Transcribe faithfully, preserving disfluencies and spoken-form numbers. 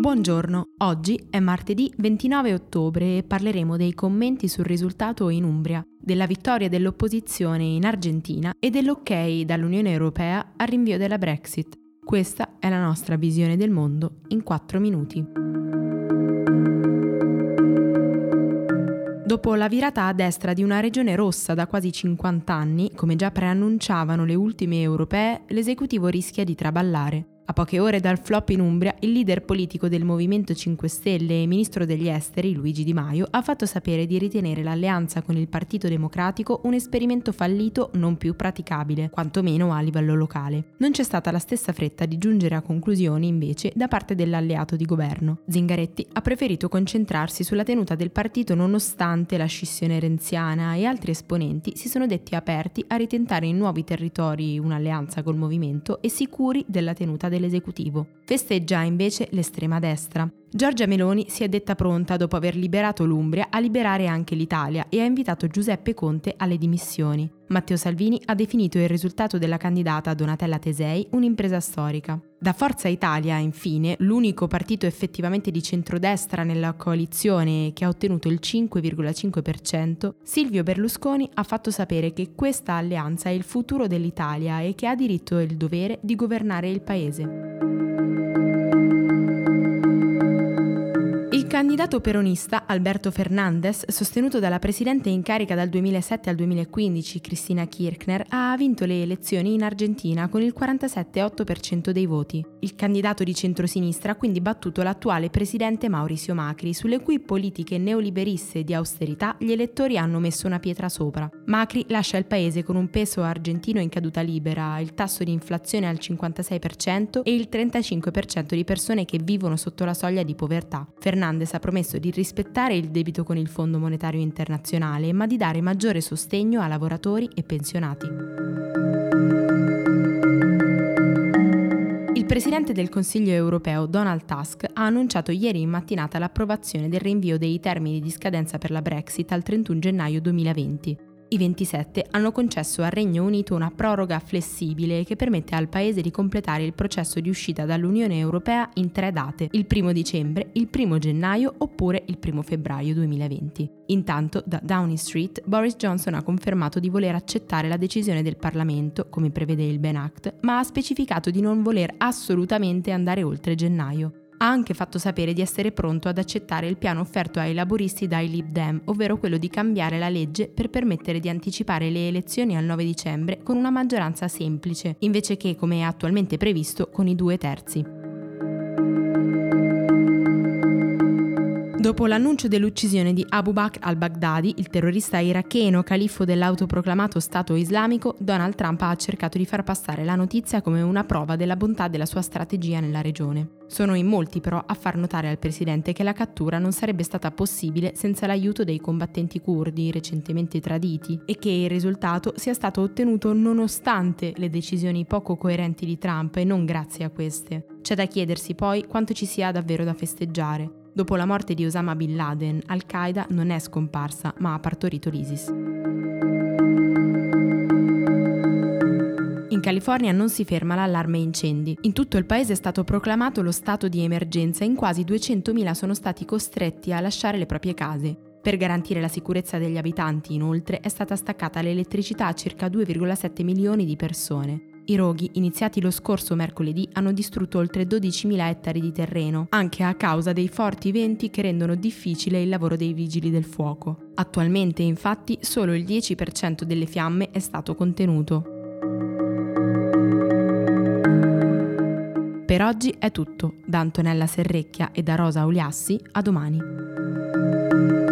Buongiorno, oggi è martedì ventinove ottobre e parleremo dei commenti sul risultato in Umbria, della vittoria dell'opposizione in Argentina e dell'ok dall'Unione Europea al rinvio della Brexit. Questa è la nostra visione del mondo in quattro minuti. Dopo la virata a destra di una regione rossa da quasi cinquanta anni, come già preannunciavano le ultime europee, l'esecutivo rischia di traballare. A poche ore dal flop in Umbria, il leader politico del Movimento cinque Stelle e ministro degli esteri, Luigi Di Maio, ha fatto sapere di ritenere l'alleanza con il Partito Democratico un esperimento fallito non più praticabile, quantomeno a livello locale. Non c'è stata la stessa fretta di giungere a conclusioni, invece, da parte dell'alleato di governo. Zingaretti ha preferito concentrarsi sulla tenuta del partito nonostante la scissione renziana, e altri esponenti si sono detti aperti a ritentare in nuovi territori un'alleanza col movimento e sicuri della tenuta del dell'esecutivo. Festeggia invece l'estrema destra. Giorgia Meloni si è detta pronta, dopo aver liberato l'Umbria, a liberare anche l'Italia e ha invitato Giuseppe Conte alle dimissioni. Matteo Salvini ha definito il risultato della candidata Donatella Tesei un'impresa storica. Da Forza Italia, infine, l'unico partito effettivamente di centrodestra nella coalizione che ha ottenuto il cinque virgola cinque per cento, Silvio Berlusconi ha fatto sapere che questa alleanza è il futuro dell'Italia e che ha diritto e il dovere di governare il paese. Il candidato peronista Alberto Fernández, sostenuto dalla presidente in carica dal duemilasette al duemilaquindici, Cristina Kirchner, ha vinto le elezioni in Argentina con il quarantasette virgola otto per cento dei voti. Il candidato di centrosinistra ha quindi battuto l'attuale presidente Maurizio Macri, sulle cui politiche neoliberiste di austerità gli elettori hanno messo una pietra sopra. Macri lascia il paese con un peso argentino in caduta libera, il tasso di inflazione al cinquantasei per cento e il trentacinque per cento di persone che vivono sotto la soglia di povertà. Fernández ha promesso di rispettare il debito con il Fondo Monetario Internazionale, ma di dare maggiore sostegno a lavoratori e pensionati. Il presidente del Consiglio europeo Donald Tusk ha annunciato ieri in mattinata l'approvazione del rinvio dei termini di scadenza per la Brexit al trentuno gennaio duemilaventi. I ventisette hanno concesso al Regno Unito una proroga flessibile che permette al paese di completare il processo di uscita dall'Unione Europea in tre date, il primo dicembre, il primo gennaio oppure il primo febbraio duemilaventi. Intanto, da Downing Street, Boris Johnson ha confermato di voler accettare la decisione del Parlamento, come prevede il Ben Act, ma ha specificato di non voler assolutamente andare oltre gennaio. Ha anche fatto sapere di essere pronto ad accettare il piano offerto ai laburisti dai Lib Dem, ovvero quello di cambiare la legge per permettere di anticipare le elezioni al nove dicembre con una maggioranza semplice, invece che, come è attualmente previsto, con i due terzi. Dopo l'annuncio dell'uccisione di Abu Bakr al-Baghdadi, il terrorista iracheno califfo dell'autoproclamato Stato Islamico, Donald Trump ha cercato di far passare la notizia come una prova della bontà della sua strategia nella regione. Sono in molti però a far notare al presidente che la cattura non sarebbe stata possibile senza l'aiuto dei combattenti curdi recentemente traditi e che il risultato sia stato ottenuto nonostante le decisioni poco coerenti di Trump e non grazie a queste. C'è da chiedersi poi quanto ci sia davvero da festeggiare. Dopo la morte di Osama Bin Laden, Al-Qaeda non è scomparsa, ma ha partorito l'ISIS. In California non si ferma l'allarme incendi. In tutto il paese è stato proclamato lo stato di emergenza e in quasi duecentomila sono stati costretti a lasciare le proprie case. Per garantire la sicurezza degli abitanti, inoltre, è stata staccata l'elettricità a circa due virgola sette milioni di persone. I roghi, iniziati lo scorso mercoledì, hanno distrutto oltre dodicimila ettari di terreno, anche a causa dei forti venti che rendono difficile il lavoro dei vigili del fuoco. Attualmente, infatti, solo il dieci per cento delle fiamme è stato contenuto. Per oggi è tutto. Da Antonella Serrecchia e da Rosa Uliassi, a domani.